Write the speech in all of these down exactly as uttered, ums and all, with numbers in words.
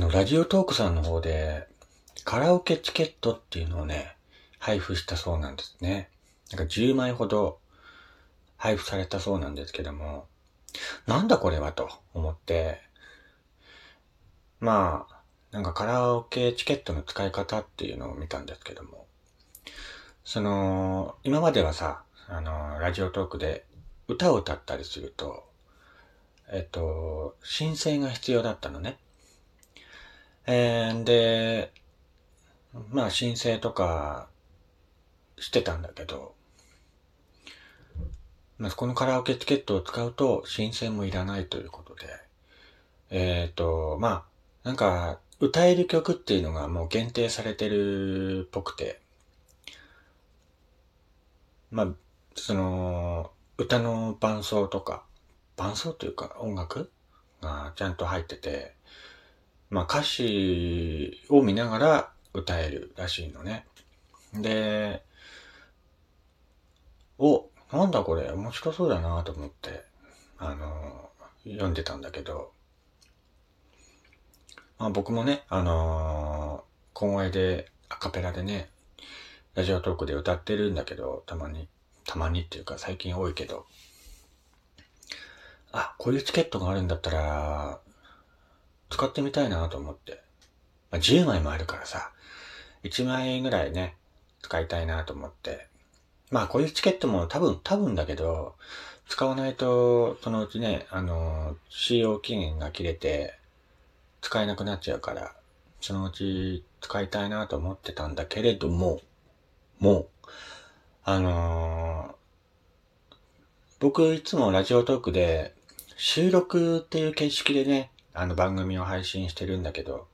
あのラジオトークさんの方でカラオケチケットっていうのをね、配布したそうなんですね。なんかじゅうまいほど配布されたそうなんですけども、なんだこれはと思って、まあ、なんかカラオケチケットの使い方っていうのを見たんですけども、その、今まではさ、あの、ラジオトークで歌を歌ったりすると、えっと、申請が必要だったのね。えー、で、まあ申請とかしてたんだけど、まあ、このカラオケチケットを使うと申請もいらないということで、えっと、まあ、なんか、歌える曲っていうのがもう限定されてるっぽくて、まあ、その、歌の伴奏とか、伴奏というか音楽がちゃんと入ってて、まあ歌詞を見ながら歌えるらしいのね。で、お、なんだこれ、面白そうだなと思って、あの、読んでたんだけど、まあ僕もね、あの、今回でアカペラでね、ラジオトークで歌ってるんだけど、たまに、たまにっていうか最近多いけど、あ、こういうチケットがあるんだったら、使ってみたいなと思って。まあ、じゅうまいもあるからさ、いちまいぐらいね、使いたいなと思って。まあ、こういうチケットも多分、多分だけど、使わないと、そのうちね、あの、使用期限が切れて、使えなくなっちゃうから、そのうち使いたいなと思ってたんだけれども、もう、あのー、僕いつもラジオトークで、収録っていう形式でね、あの番組を配信してるんだけど、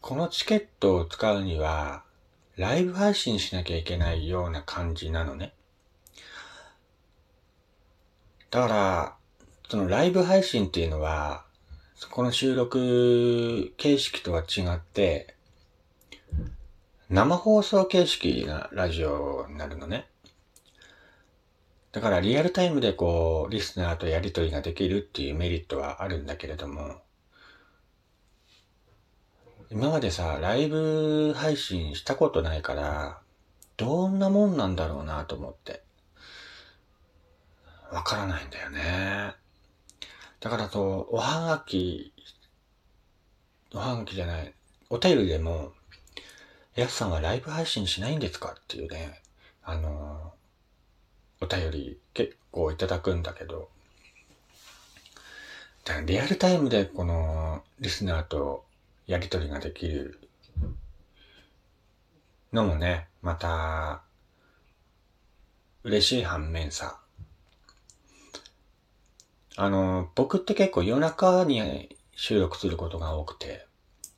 このチケットを使うには、ライブ配信しなきゃいけないような感じなのね。だから、そのライブ配信っていうのは、この収録形式とは違って、生放送形式なラジオになるのね。だからリアルタイムでこう、リスナーとやりとりができるっていうメリットはあるんだけれども、今までさ、ライブ配信したことないから、どんなもんなんだろうなと思って。わからないんだよね。だからそう、おはがき、おはがきじゃない、お便りでも、やすさんはライブ配信しないんですかっていうね、あの、お便り結構いただくんだけど、だからリアルタイムでこのリスナーとやりとりができるのもね、また嬉しい反面さ、あの僕って結構夜中に収録することが多くて、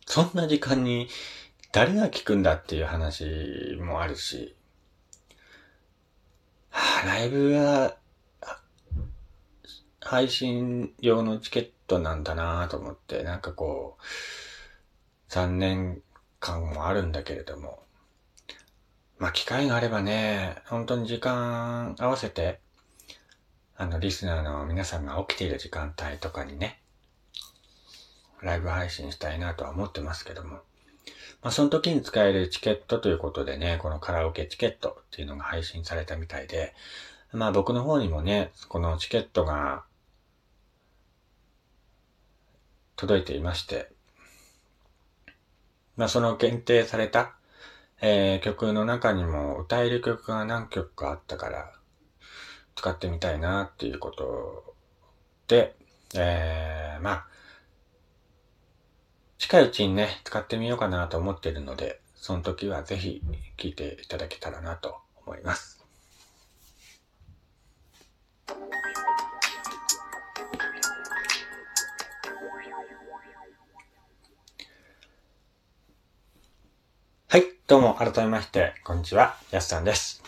そんな時間に誰が聞くんだっていう話もあるし、ライブは配信用のチケットなんだなぁと思って、なんかこうさんねんかんもあるんだけれども、まあ機会があればね、本当に時間合わせて、あのリスナーの皆さんが起きている時間帯とかにね、ライブ配信したいなとは思ってますけども、まあその時に使えるチケットということでね、このカラオケチケットっていうのが配信されたみたいで、まあ僕の方にもね、このチケットが届いていまして、まあその限定された、えー、曲の中にも歌える曲が何曲かあったから、使ってみたいなっていうことで、えー、まあ、近いうちにね、使ってみようかなと思っているので、その時はぜひ聞いていただけたらなと思います。はい、どうも改めまして、こんにちは、やすさんです。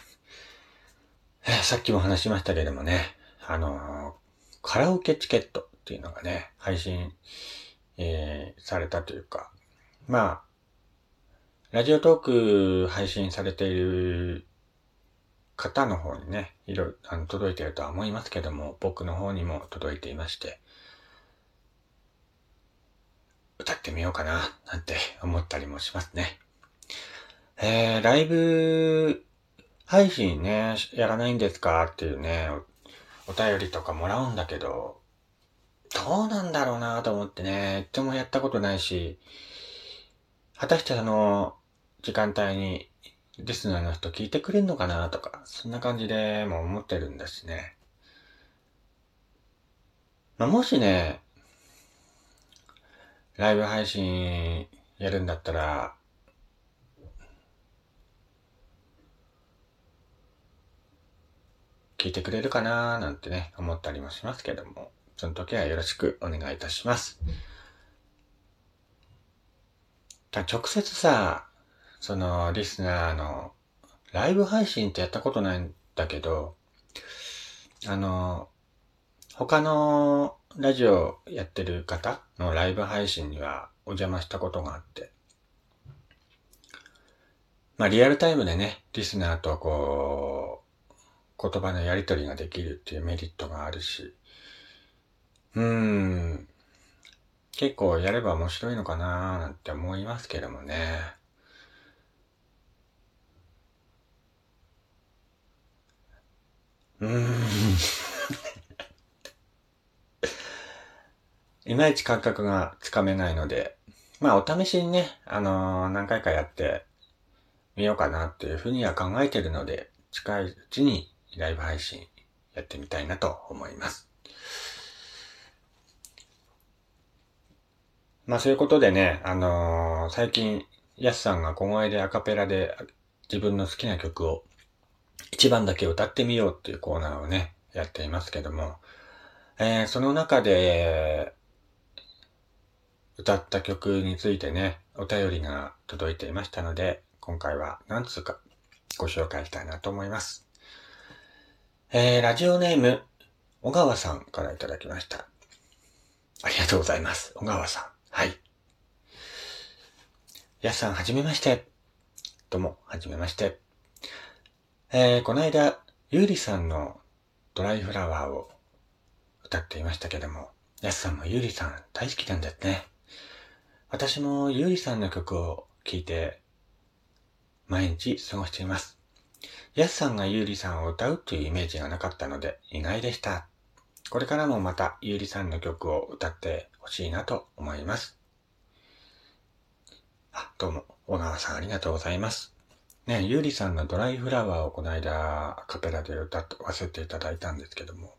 えー、さっきも話しましたけどもね、あのー、カラオケチケットっていうのがね、配信、えー、されたというか、まあラジオトーク配信されている方の方にね、いろいろあの届いているとは思いますけども、僕の方にも届いていまして、ってみようかななんて思ったりもしますね。えー、ライブ配信ね、やらないんですかっていうね、お便りとかもらうんだけど、どうなんだろうなと思ってね、いつもやったことないし、果たしてあの時間帯にリスナーの人聞いてくれるのかなとか、そんな感じでも思ってるんですね。まあ、もしね、ライブ配信やるんだったら、聞いてくれるかななんてね、思ったりもしますけども、その時はよろしくお願いいたします。だ直接さ、そのリスナーのライブ配信ってやったことないんだけど、あの他のラジオやってる方のライブ配信にはお邪魔したことがあって、まあリアルタイムでね、リスナーとこう言葉のやり取りができるっていうメリットがあるし、うーん、結構やれば面白いのかなーなんて思いますけどもね。うーんいまいち感覚がつかめないので、まあお試しにね、あのー、何回かやってみようかなっていうふうには考えてるので、近いうちにライブ配信やってみたいなと思います。まあそういうことでね、あのー、最近ヤスさんが小声でアカペラで自分の好きな曲を一番だけ歌ってみようっていうコーナーをね、やっていますけども、えー、その中で歌った曲についてね、お便りが届いていましたので、今回は何つうかご紹介したいなと思います。えー、ラジオネーム小川さんからいただきました。ありがとうございます。小川さん。はい。やっさん、はじめまして。どうも、はじめまして。えー、この間、ゆうりさんのドライフラワーを歌っていましたけども、やっさんもゆうりさん大好きなんですね。私もゆうりさんの曲を聴いて、毎日過ごしています。やっさんがゆうりさんを歌うというイメージがなかったので、意外でした。これからもまたゆうりさんの曲を歌ってほしいなと思います。あ、どうも、小川さんありがとうございます。ね、ゆうりさんのドライフラワーをこの間アカペラで歌わせていただいたんですけども。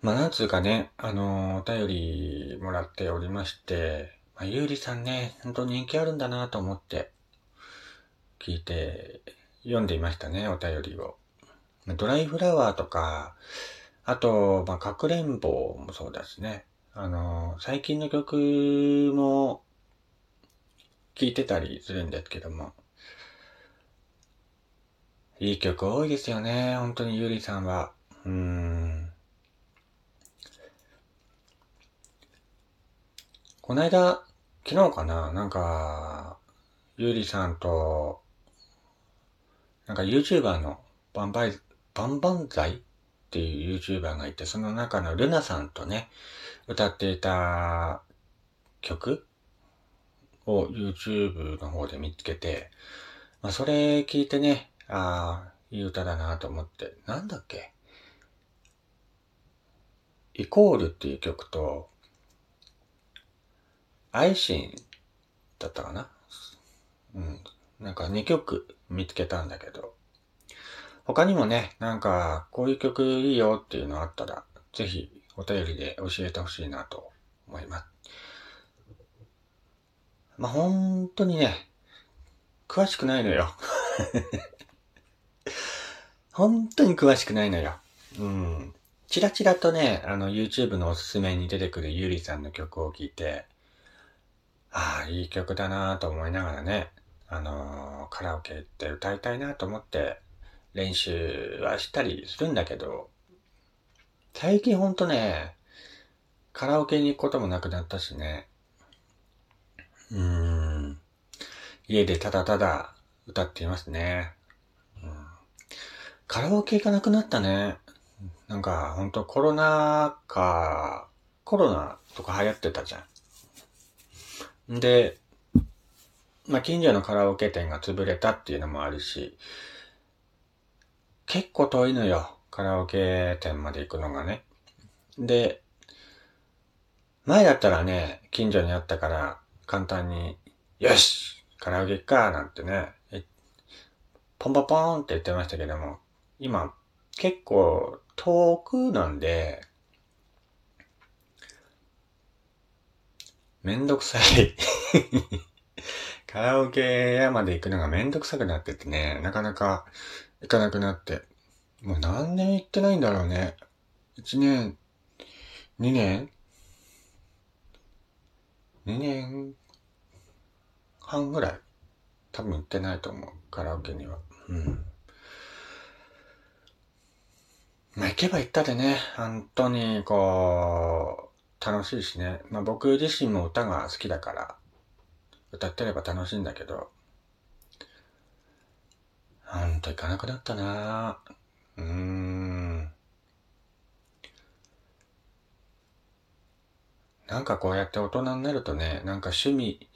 まあなんつうかね、あのー、お便りもらっておりまして、まあ、ゆうりさんね、本当に人気あるんだなと思って、聞いて、読んでいましたね、お便りを。ドライフラワーとか、あと、まあ、かくれんぼもそうだしね。あの、最近の曲も聴いてたりするんですけども。いい曲多いですよね。本当にゆうりさんは。うーん。この間、昨日かな、なんか、ゆうりさんと、なんか YouTuber のバンバイズ、バンバンザイっていう YouTuber がいて、その中のルナさんとね、歌っていた曲を YouTube の方で見つけて、まあ、それ聞いてね、ああ、いい歌だなと思って、なんだっけ、イコールっていう曲と、アイシンだったかな、うん、なんかにきょく見つけたんだけど、他にもね、なんか、こういう曲いいよっていうのあったら、ぜひお便りで教えてほしいなと思います。まあ、本当にね、詳しくないのよ。本当に詳しくないのよ。うん。チラチラとね、あの、YouTube のおすすめに出てくるゆりさんの曲を聴いて、ああ、いい曲だなぁと思いながらね、あのー、カラオケ行って歌いたいなと思って、練習はしたりするんだけど、最近ほんとね、カラオケに行くこともなくなったしね、うーん、家でただただ歌っていますね、うん、カラオケ行かなくなったね。なんかほんとコロナ禍コロナとか流行ってたじゃん。で、まあ、近所のカラオケ店が潰れたっていうのもあるし、結構遠いのよ、カラオケ店まで行くのがね。で、前だったらね、近所にあったから簡単に、よしカラオケ行くかなんてね、ポンポンポーンって言ってましたけども、今結構遠くなんで、めんどくさい。カラオケ屋まで行くのがめんどくさくなっててね、なかなか行かなくなって。もう何年行ってないんだろうね。いちねん、にねん ?に 年半ぐらい多分行ってないと思う、カラオケには。うん。まあ行けば行ったでね、本当にこう、楽しいしね。まあ僕自身も歌が好きだから、歌ってれば楽しいんだけど、ほんと行かなくなったなぁ。うーん。なんかこうやって大人になるとね、なんか趣味、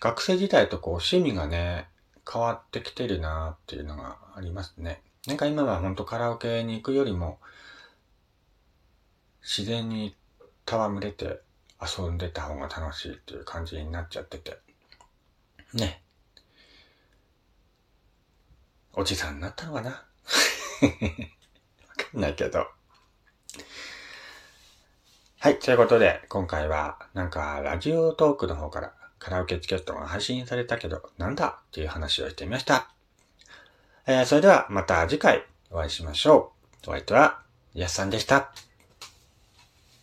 学生時代とこう趣味がね、変わってきてるなぁっていうのがありますね。なんか今はほんとカラオケに行くよりも、自然に行って、戯れて遊んでた方が楽しいっていう感じになっちゃっててね、おじさんになったのかなわかんないけど、はい、ということで今回はなんかラジオトークの方からカラオケチケットが配信されたけどなんだっていう話をしてみました。えー、それではまた次回お会いしましょう。お相手はやすさんでした。